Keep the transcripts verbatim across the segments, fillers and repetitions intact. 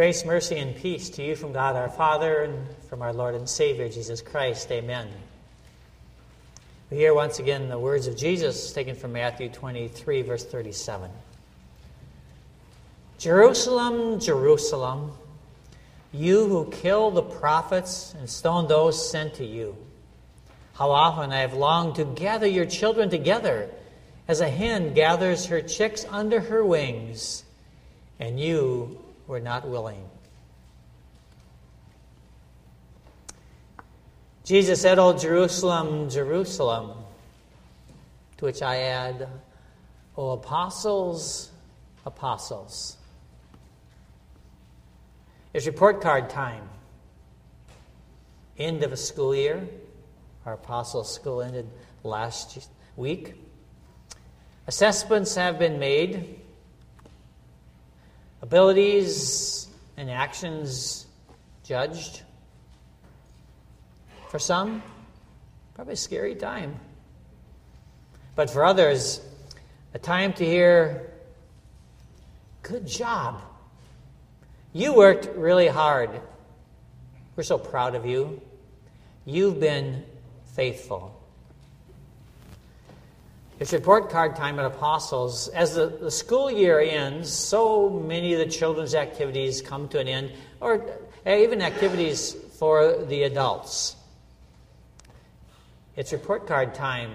Grace, mercy, and peace to you from God our Father and from our Lord and Savior, Jesus Christ. Amen. We hear once again the words of Jesus taken from Matthew twenty-three, verse thirty-seven. Jerusalem, Jerusalem, you who kill the prophets and stone those sent to you. How often I have longed to gather your children together as a hen gathers her chicks under her wings, and you were not willing. Jesus said, O Jerusalem, Jerusalem, to which I add, O apostles, apostles. It's report card time. End of a school year. Our apostles' school ended last week. Assessments have been made. Abilities and actions judged. For some, probably a scary time. But for others, a time to hear, good job. You worked really hard. We're so proud of you. You've been faithful. It's report card time at Apostles. As the, the school year ends, so many of the children's activities come to an end, or even activities for the adults. It's report card time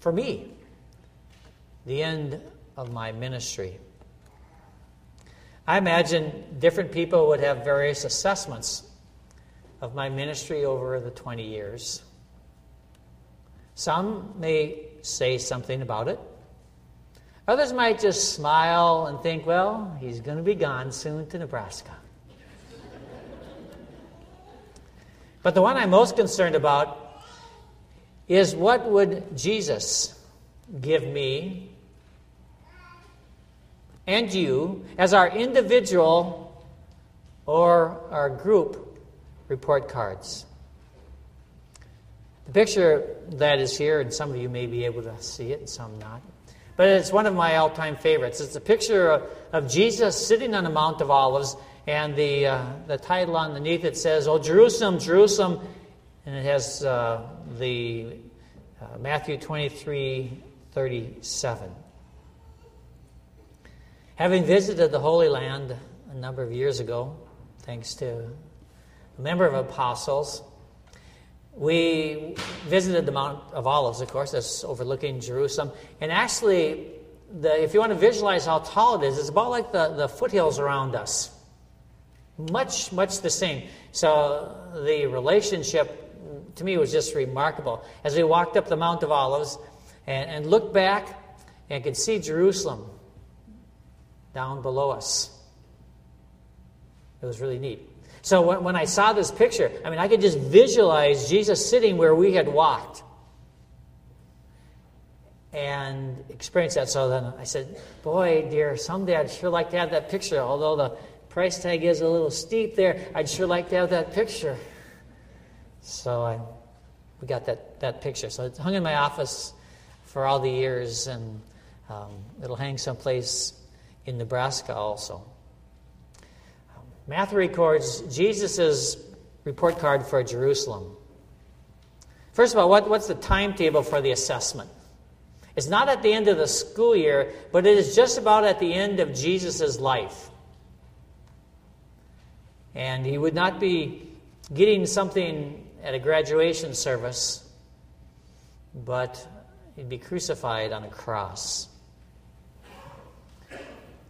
for me, the end of my ministry. I imagine different people would have various assessments of my ministry over the twenty years. Some may say something about it. Others might just smile and think, well, he's going to be gone soon to Nebraska. But the one I'm most concerned about is, what would Jesus give me and you as our individual or our group report cards? The picture that is here, and some of you may be able to see it and some not, but it's one of my all-time favorites. It's a picture of, of Jesus sitting on the Mount of Olives, and the uh, the title underneath it says, O Jerusalem, Jerusalem, and it has uh, the uh, Matthew twenty-three thirty-seven. Having visited the Holy Land a number of years ago, thanks to a member of Apostles, we visited the Mount of Olives, of course, that's overlooking Jerusalem. And actually, the, if you want to visualize how tall it is, it's about like the, the foothills around us. Much, much the same. So the relationship, to me, was just remarkable. As we walked up the Mount of Olives and, and looked back and could see Jerusalem down below us, it was really neat. So when I saw this picture, I mean, I could just visualize Jesus sitting where we had walked and experience that. So then I said, boy, dear, someday I'd sure like to have that picture. Although the price tag is a little steep there, I'd sure like to have that picture. So I, we got that, that picture. So it hung in my office for all the years, and um, it'll hang someplace in Nebraska also. Matthew records Jesus' report card for Jerusalem. First of all, what, what's the timetable for the assessment? It's not at the end of the school year, but it is just about at the end of Jesus' life. And he would not be getting something at a graduation service, but he'd be crucified on a cross.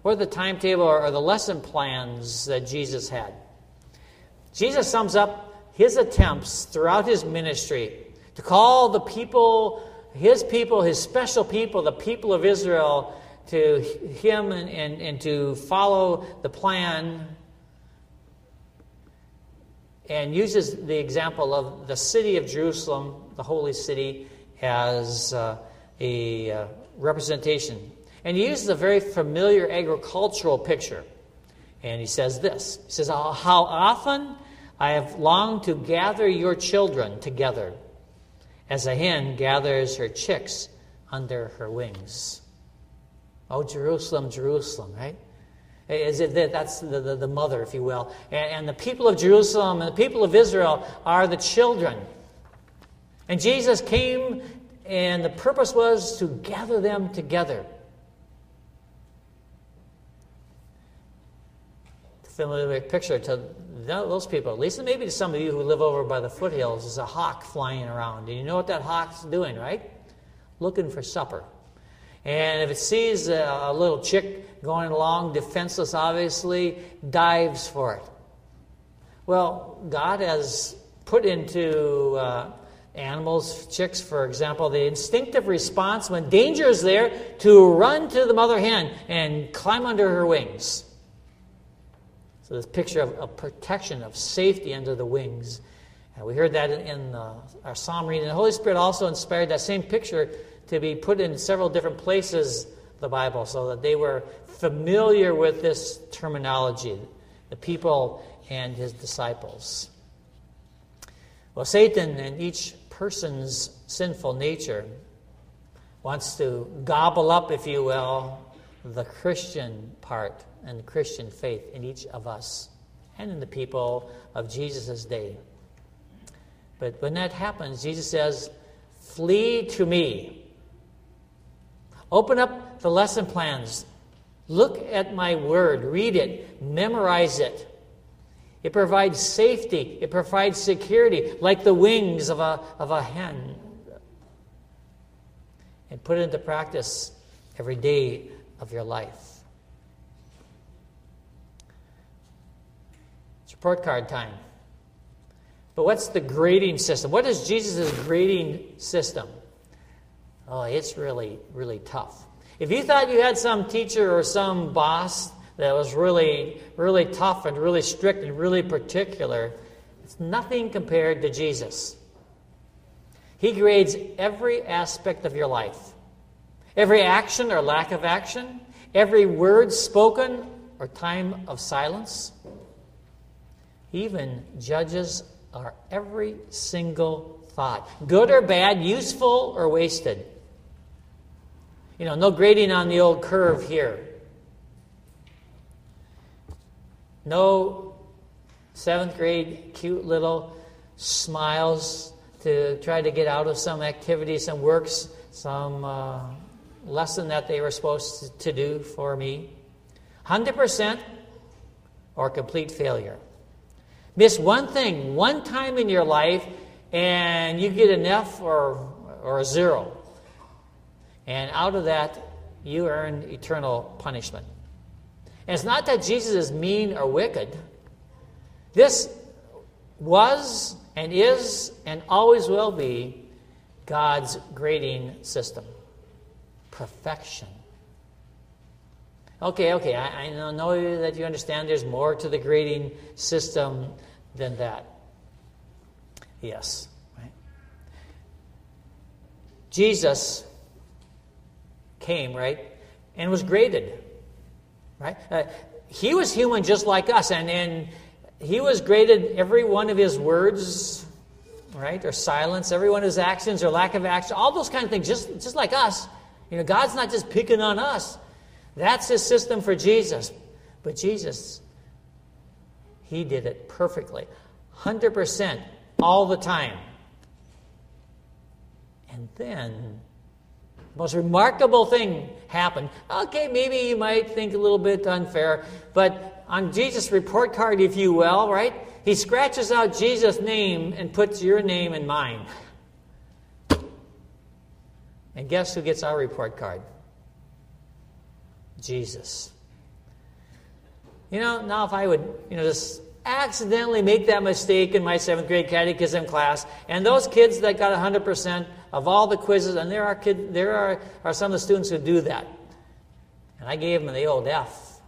Or the timetable or the lesson plans that Jesus had. Jesus sums up his attempts throughout his ministry to call the people, his people, his special people, the people of Israel, to him and, and, and to follow the plan, and uses the example of the city of Jerusalem, the holy city, as uh, a uh, representation. And he uses a very familiar agricultural picture. And he says this. He says, how often I have longed to gather your children together as a hen gathers her chicks under her wings. Oh, Jerusalem, Jerusalem, right? Is it that that's the, the, the mother, if you will. And, and the people of Jerusalem and the people of Israel are the children. And Jesus came, and the purpose was to gather them together. Familiar picture to those people, at least, and maybe to some of you who live over by the foothills, is a hawk flying around. And you know what that hawk's doing, right? Looking for supper. And if it sees a little chick going along, defenseless, obviously, dives for it. Well, God has put into uh, animals, chicks, for example, the instinctive response when danger is there to run to the mother hen and climb under her wings. So this picture of, of protection, of safety under the wings. And we heard that in, in uh, our psalm reading. The Holy Spirit also inspired that same picture to be put in several different places in the Bible so that they were familiar with this terminology, the people and his disciples. Well, Satan and each person's sinful nature wants to gobble up, if you will, the Christian part and the Christian faith in each of us and in the people of Jesus' day. But when that happens, Jesus says, "Flee to me." Open up the lesson plans. Look at my word. Read it. Memorize it. It provides safety. It provides security, like the wings of a, of a hen. And put it into practice every day of your life. It's report card time. But what's the grading system? What is Jesus' grading system? Oh, it's really, really tough. If you thought you had some teacher or some boss that was really, really tough and really strict and really particular, it's nothing compared to Jesus. He grades every aspect of your life. Every action or lack of action. Every word spoken or time of silence. He even judges our every single thought. Good or bad, useful or wasted. You know, no grading on the old curve here. No seventh grade cute little smiles to try to get out of some activity, some works, some uh, lesson that they were supposed to do for me. one hundred percent or complete failure. Miss one thing, one time in your life, and you get an F or, or a zero. And out of that, you earn eternal punishment. And it's not that Jesus is mean or wicked. This was and is and always will be God's grading system. Perfection. Okay, okay, I, I know that you understand there's more to the grading system than that. Yes. Right? Jesus came, right, and was graded, right? Uh, he was human just like us, and, and he was graded every one of his words, right, or silence, every one of his actions or lack of action, all those kind of things, just, just like us. You know, God's not just picking on us. That's his system for Jesus. But Jesus, he did it perfectly, one hundred percent all the time. And then the most remarkable thing happened. Okay, maybe you might think a little bit unfair, but on Jesus' report card, if you will, right, he scratches out Jesus' name and puts your name and mine. And guess who gets our report card? Jesus. You know, now if I would, you know, just accidentally make that mistake in my seventh grade catechism class, and those kids that got one hundred percent of all the quizzes, and there are kids, there are, are some of the students who do that, and I gave them the old F,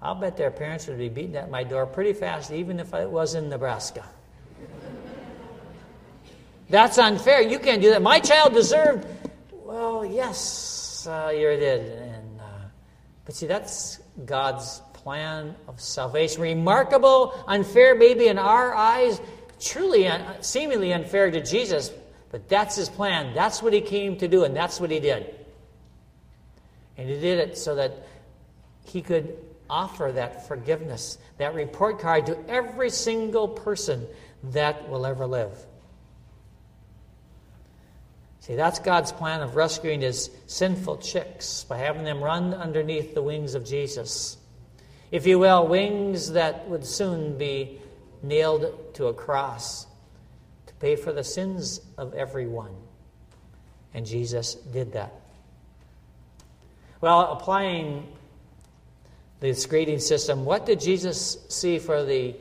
I'll bet their parents would be beating at my door pretty fast, even if it was in Nebraska. That's unfair. You can't do that. My child deserved, well, yes, uh, you did. And, uh, but see, that's God's plan of salvation. Remarkable, unfair, maybe in our eyes, truly, un- seemingly unfair to Jesus, but that's his plan. That's what he came to do, and that's what he did. And he did it so that he could offer that forgiveness, that report card to every single person that will ever live. See, that's God's plan of rescuing his sinful chicks by having them run underneath the wings of Jesus. If you will, wings that would soon be nailed to a cross to pay for the sins of everyone. And Jesus did that. Well, applying this grading system, what did Jesus see for the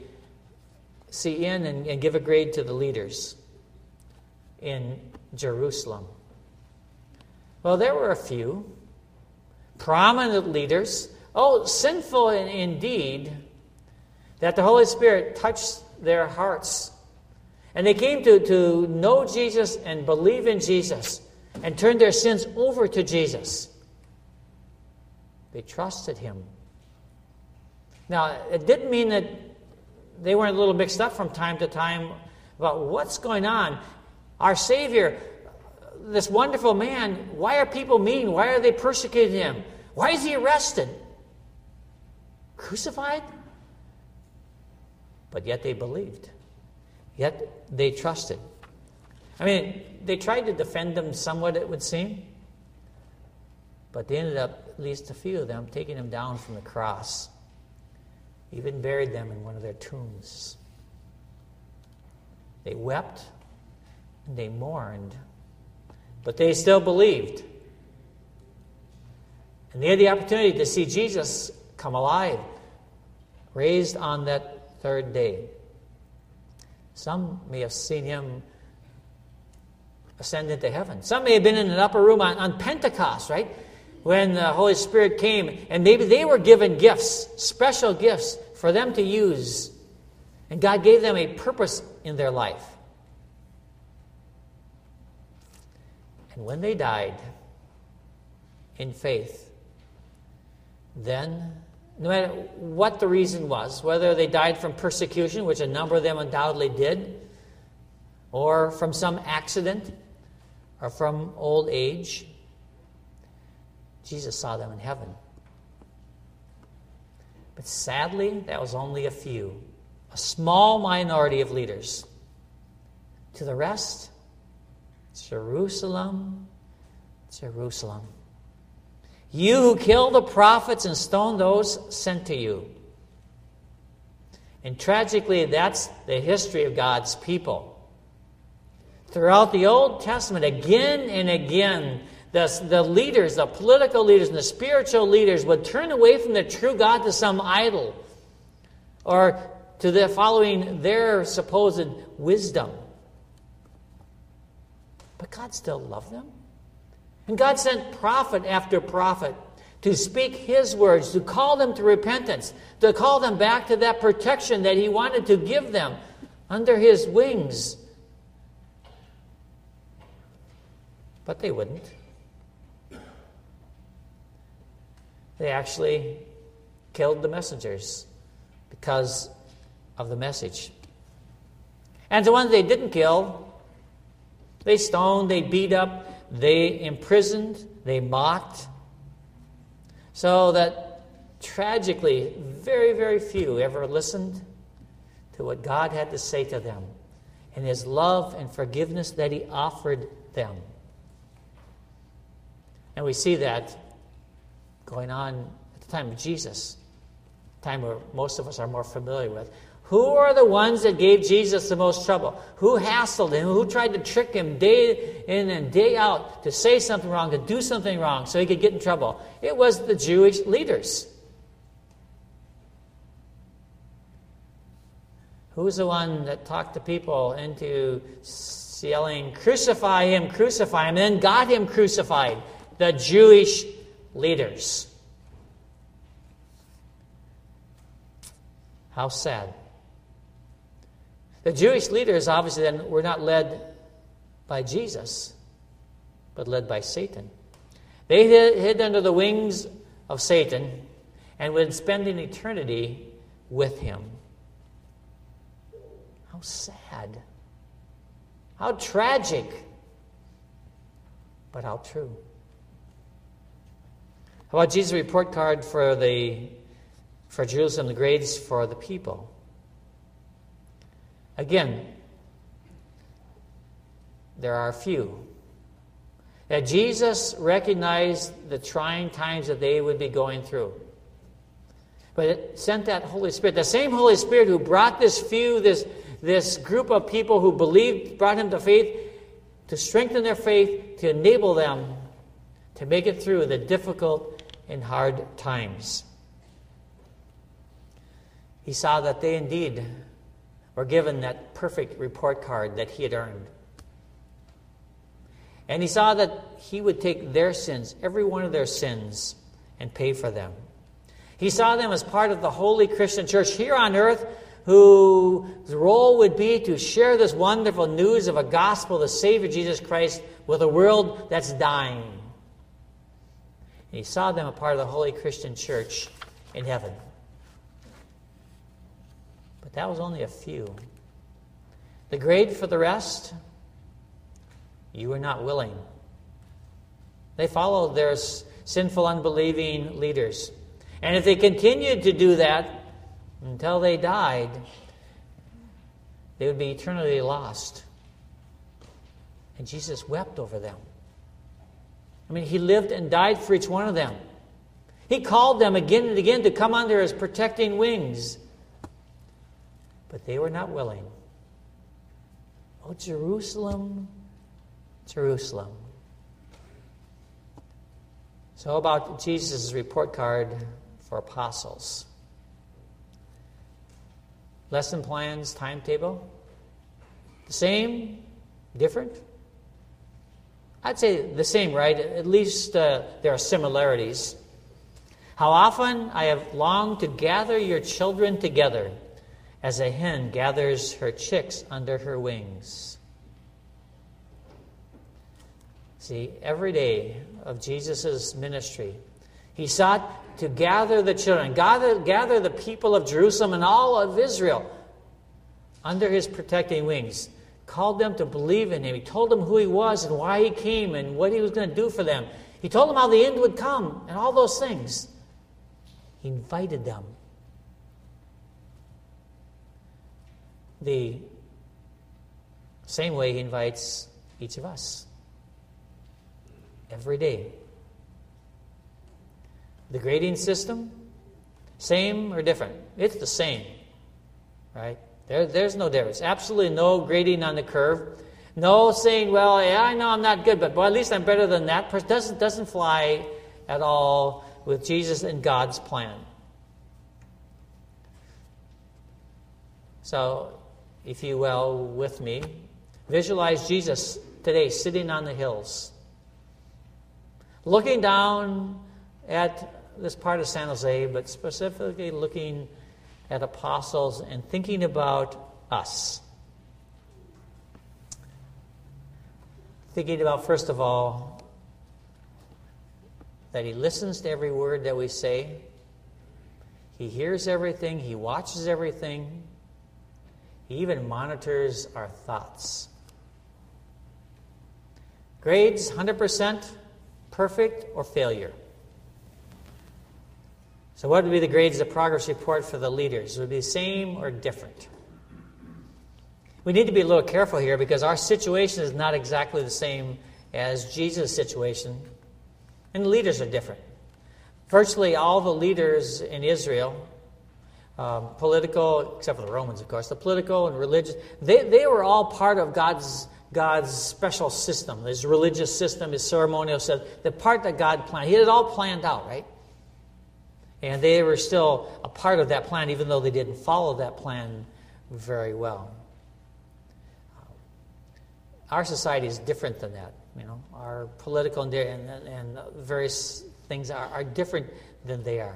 see in and, and give a grade to the leaders in Jerusalem? Well, there were a few prominent leaders. Oh, sinful indeed, that the Holy Spirit touched their hearts. And they came to, to know Jesus and believe in Jesus and turned their sins over to Jesus. They trusted him. Now, it didn't mean that they weren't a little mixed up from time to time about what's going on. Our Savior, this wonderful man, why are people mean? Why are they persecuting him? Why is he arrested? Crucified? But yet they believed. Yet they trusted. I mean, they tried to defend him somewhat, it would seem. But they ended up, at least a few of them, taking him down from the cross. Even buried them in one of their tombs. They wept. And they mourned. But they still believed. And they had the opportunity to see Jesus come alive, raised on that third day. Some may have seen him ascend into heaven. Some may have been in an upper room on, on Pentecost, right? When the Holy Spirit came, and maybe they were given gifts, special gifts for them to use. And God gave them a purpose in their life. And when they died in faith, then, no matter what the reason was, whether they died from persecution, which a number of them undoubtedly did, or from some accident, or from old age, Jesus saw them in heaven. But sadly, that was only a few, a small minority of leaders. To the rest, Jerusalem, Jerusalem. You who killed the prophets and stoned those sent to you. And tragically, that's the history of God's people. Throughout the Old Testament, again and again, the, the leaders, the political leaders and the spiritual leaders would turn away from the true God to some idol or to the following their supposed wisdom. But God still loved them. And God sent prophet after prophet to speak his words, to call them to repentance, to call them back to that protection that he wanted to give them under his wings. But they wouldn't. They actually killed the messengers because of the message. And the ones they didn't kill, they stoned, they beat up, they imprisoned, they mocked. So that tragically, very, very few ever listened to what God had to say to them and his love and forgiveness that he offered them. And we see that going on at the time of Jesus, the time where most of us are more familiar with. Who are the ones that gave Jesus the most trouble? Who hassled him? Who tried to trick him day in and day out to say something wrong, to do something wrong so he could get in trouble? It was the Jewish leaders. Who was the one that talked the people into yelling, "Crucify him, crucify him," and then got him crucified? The Jewish leaders. How sad. The Jewish leaders obviously then were not led by Jesus, but led by Satan. They hid under the wings of Satan and would spend an eternity with him. How sad. How tragic. But how true. How about Jesus' report card for the for Jerusalem, the greatest for the people. Again, there are few. That Jesus recognized the trying times that they would be going through. But it sent that Holy Spirit, the same Holy Spirit who brought this few, this, this group of people who believed, brought him to faith, to strengthen their faith, to enable them to make it through the difficult and hard times. He saw that they indeed were given that perfect report card that he had earned. And he saw that he would take their sins, every one of their sins, and pay for them. He saw them as part of the holy Christian church here on earth, whose role would be to share this wonderful news of a gospel, the Savior Jesus Christ, with a world that's dying. And he saw them a part of the holy Christian church in heaven. But that was only a few. The grade for the rest, you were not willing. They followed their sinful, unbelieving leaders. And if they continued to do that until they died, they would be eternally lost. And Jesus wept over them. I mean, he lived and died for each one of them. He called them again and again to come under his protecting wings. But they were not willing. Oh, Jerusalem, Jerusalem. So about Jesus' report card for apostles. Lesson plans, timetable. The same? Different? I'd say the same, right? At least uh, there are similarities. How often I have longed to gather your children together as a hen gathers her chicks under her wings. See, every day of Jesus' ministry, he sought to gather the children, gather, gather the people of Jerusalem and all of Israel under his protecting wings, called them to believe in him. He told them who he was and why he came and what he was going to do for them. He told them how the end would come and all those things. He invited them. The same way he invites each of us every day. The grading system, same or different? It's the same, right? There, there's no difference. Absolutely no grading on the curve. No saying, well, yeah, I know I'm not good, but well, at least I'm better than that person. Doesn't, doesn't fly at all with Jesus and God's plan. So, if you will, with me, visualize Jesus today sitting on the hills, looking down at this part of San Jose, but specifically looking at apostles and thinking about us. Thinking about, first of all, that he listens to every word that we say. He hears everything. He watches everything. He even monitors our thoughts. Grades, one hundred percent, perfect or failure. So what would be the grades of progress report for the leaders? Would it be the same or different? We need to be a little careful here because our situation is not exactly the same as Jesus' situation. And the leaders are different. Virtually all the leaders in Israel, um, political, except for the Romans, of course, the political and religious, they, they were all part of God's God's special system, his religious system, his ceremonial system, the part that God planned. He had it all planned out, right? And they were still a part of that plan, even though they didn't follow that plan very well. Our society is different than that. You know, our political and, and, and various things are, are different than they are.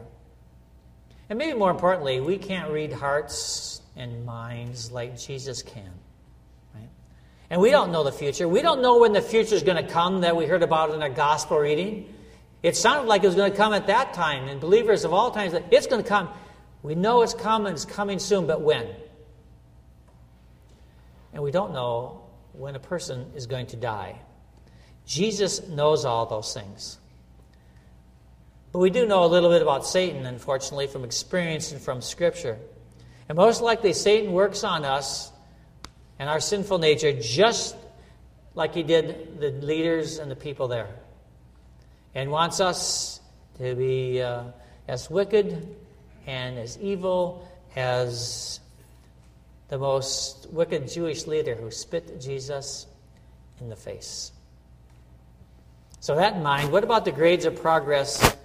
And maybe more importantly, we can't read hearts and minds like Jesus can. Right? And we don't know the future. We don't know when the future is going to come that we heard about in our gospel reading. It sounded like it was going to come at that time, and believers of all times, it's going to come. We know it's coming, it's coming soon, but when? And we don't know when a person is going to die. Jesus knows all those things. But we do know a little bit about Satan, unfortunately, from experience and from Scripture. And most likely Satan works on us and our sinful nature just like he did the leaders and the people there. And wants us to be uh, as wicked and as evil as the most wicked Jewish leader who spit Jesus in the face. So that in mind, what about the grades of progress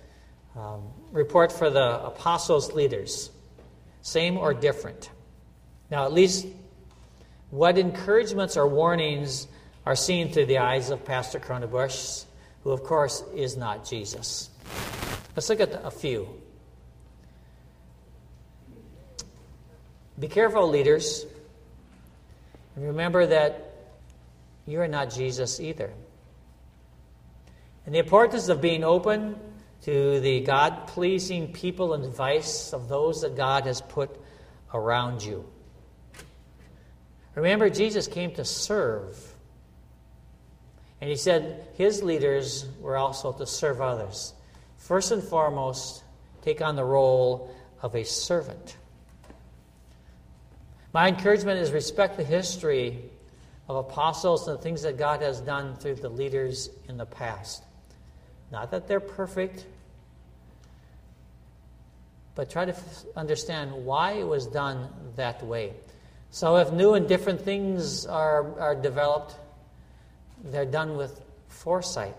um, report for the apostles' leaders? Same or different? Now, at least what encouragements or warnings are seen through the eyes of Pastor Kronebush, who, of course, is not Jesus. Let's look at a few. Be careful, leaders. And remember that you are not Jesus either. And the importance of being open to the God-pleasing people and advice of those that God has put around you. Remember, Jesus came to serve. And he said his leaders were also to serve others. First and foremost, take on the role of a servant. My encouragement is respect the history of apostles and the things that God has done through the leaders in the past. Not that they're perfect, but try to f- understand why it was done that way. So if new and different things are, are developed, they're done with foresight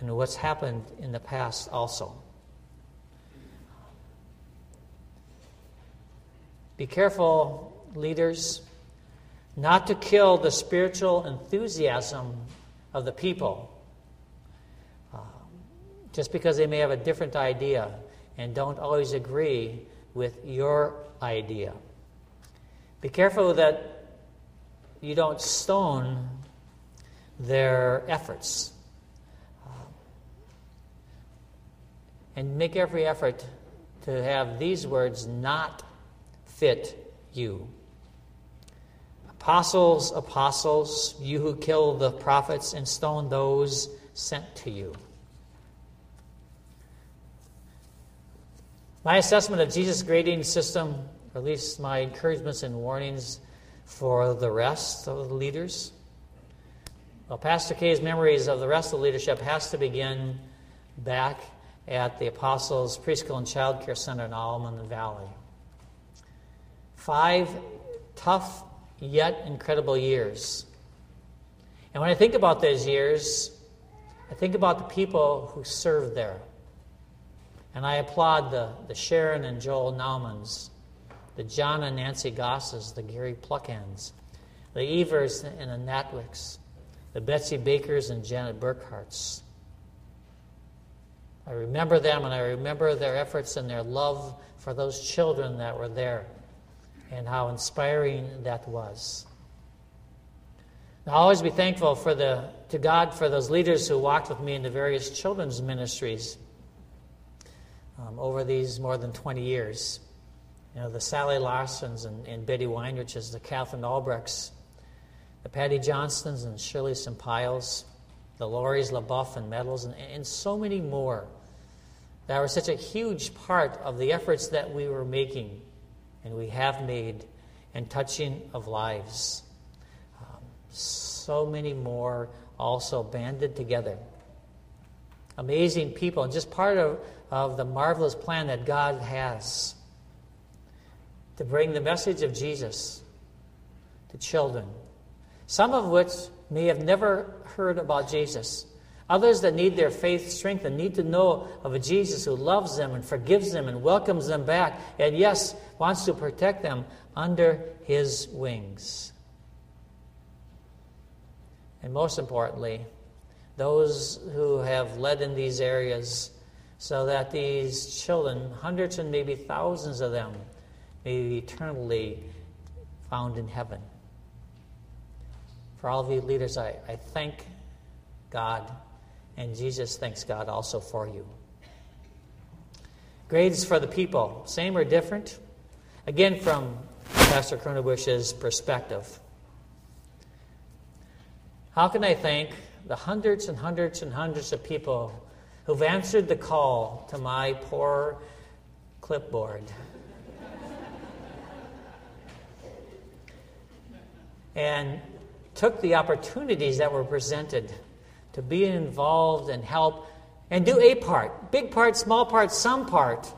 and what's happened in the past also. Be careful, leaders, not to kill the spiritual enthusiasm of the people uh, just because they may have a different idea and don't always agree with your idea. Be careful that you don't stone their efforts. Uh, and make every effort to have these words not fit you. Apostles, apostles, you who killed the prophets and stoned those sent to you. My assessment of Jesus' grading system, or at least my encouragements and warnings for the rest of the leaders. Well, Pastor K's memories of the rest of the leadership has to begin back at the Apostles Preschool and Child Care Center in Almond Valley. Five tough yet incredible years. And when I think about those years, I think about the people who served there. And I applaud the, the Sharon and Joel Naumans, the John and Nancy Gosses, the Gary Pluckhans, the Evers and the Natwicks, the Betsy Bakers and Janet Burkharts. I remember them, and I remember their efforts and their love for those children that were there, and how inspiring that was. Now, I'll always be thankful for the to God for those leaders who walked with me in the various children's ministries um, over these more than twenty years. You know, the Sally Larsons and, and Betty Weinrichs, the Catherine Albrechts, the Patty Johnstons and Shirley Saint Piles, the Laurie LaBeouf and Medals, and, and so many more that were such a huge part of the efforts that we were making and we have made, and touching of lives. Um, so many more also banded together. Amazing people, and just part of, of the marvelous plan that God has to bring the message of Jesus to children, some of which may have never heard about Jesus, others that need their faith strengthened, need to know of a Jesus who loves them and forgives them and welcomes them back, and yes, wants to protect them under his wings. And most importantly, those who have led in these areas so that these children, hundreds and maybe thousands of them, may be eternally found in heaven. For all of you leaders, I, I thank God. And Jesus thanks God also for you. Grades for the people, same or different? Again, from Pastor Kronebush's perspective. How can I thank the hundreds and hundreds and hundreds of people who've answered the call to my poor clipboard. And took the opportunities that were presented to be involved and help and do a part, big part, small part, some part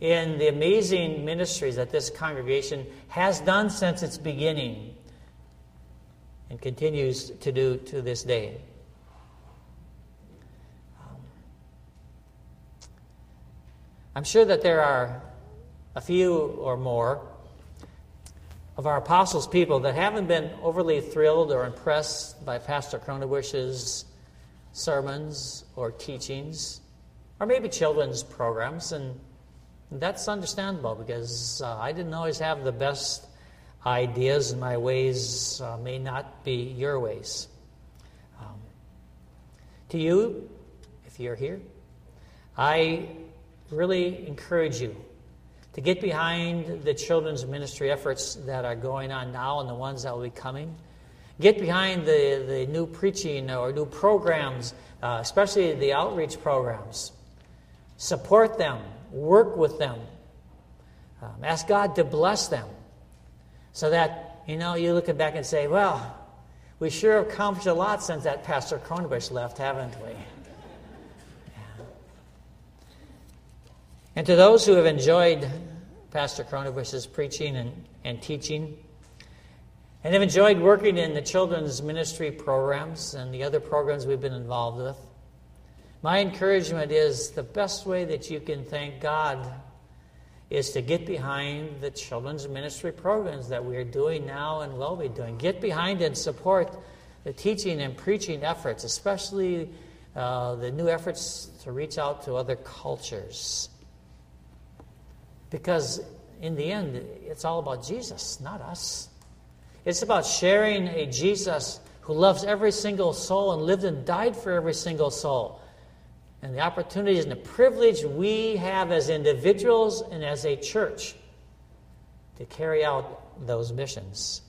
in the amazing ministries that this congregation has done since its beginning and continues to do to this day. Um, I'm sure that there are a few or more of our Apostles' people that haven't been overly thrilled or impressed by Pastor Kronebush's sermons or teachings, or maybe children's programs, and that's understandable because uh, I didn't always have the best ideas, and my ways uh, may not be your ways. Um, to you, if you're here, I really encourage you to get behind the children's ministry efforts that are going on now and the ones that will be coming. Get behind the, the new preaching or new programs, uh, especially the outreach programs. Support them. Work with them. Um, ask God to bless them so that, you know, you look back and say, well, we sure have accomplished a lot since that Pastor Kronebush left, haven't we? And to those who have enjoyed Pastor Kronebush's preaching and, and teaching, and have enjoyed working in the children's ministry programs and the other programs we've been involved with, my encouragement is the best way that you can thank God is to get behind the children's ministry programs that we are doing now and will be doing. Get behind and support the teaching and preaching efforts, especially uh, the new efforts to reach out to other cultures. Because in the end, it's all about Jesus, not us. It's about sharing a Jesus who loves every single soul and lived and died for every single soul. And the opportunities and the privilege we have as individuals and as a church to carry out those missions.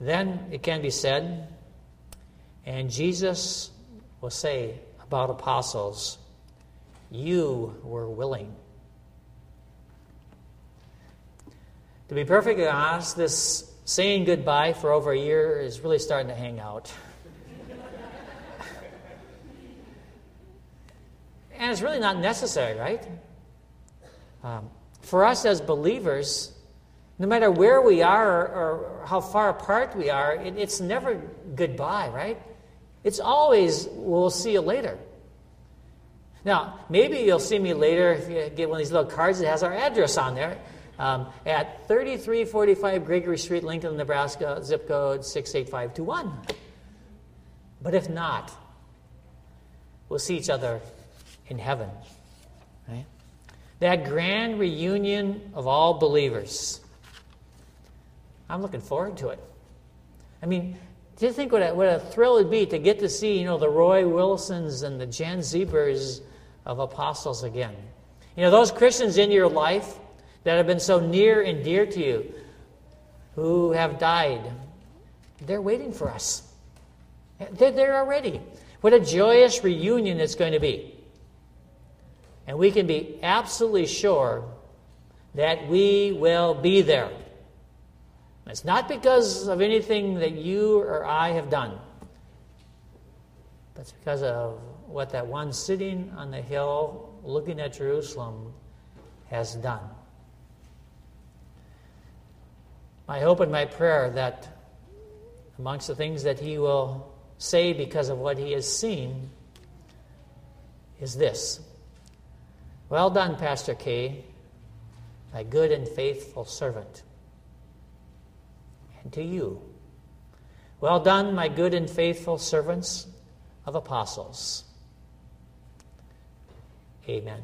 Then it can be said, and Jesus will say about apostles, you were willing. To be perfectly honest, this saying goodbye for over a year is really starting to hang out. And it's really not necessary, right? Um, for us as believers, no matter where we are or, or how far apart we are, it, it's never goodbye, right? It's always, we'll see you later. Now, maybe you'll see me later if you get one of these little cards that has our address on there um, at thirty-three forty-five Gregory Street, Lincoln, Nebraska, zip code six eight five two one. But if not, we'll see each other in heaven. Right? That grand reunion of all believers. I'm looking forward to it. I mean, do you think what a, what a thrill it would be to get to see, you know, the Roy Wilsons and the Jan Zebers of Apostles again? You know, those Christians in your life that have been so near and dear to you, who have died, they're waiting for us. They're there already. What a joyous reunion it's going to be. And we can be absolutely sure that we will be there. It's not because of anything that you or I have done, but it's because of what that one sitting on the hill looking at Jerusalem has done. My hope and my prayer that amongst the things that he will say because of what he has seen is this. Well done, Pastor K, thy good and faithful servant. And to you, well done, my good and faithful servants of apostles. Amen.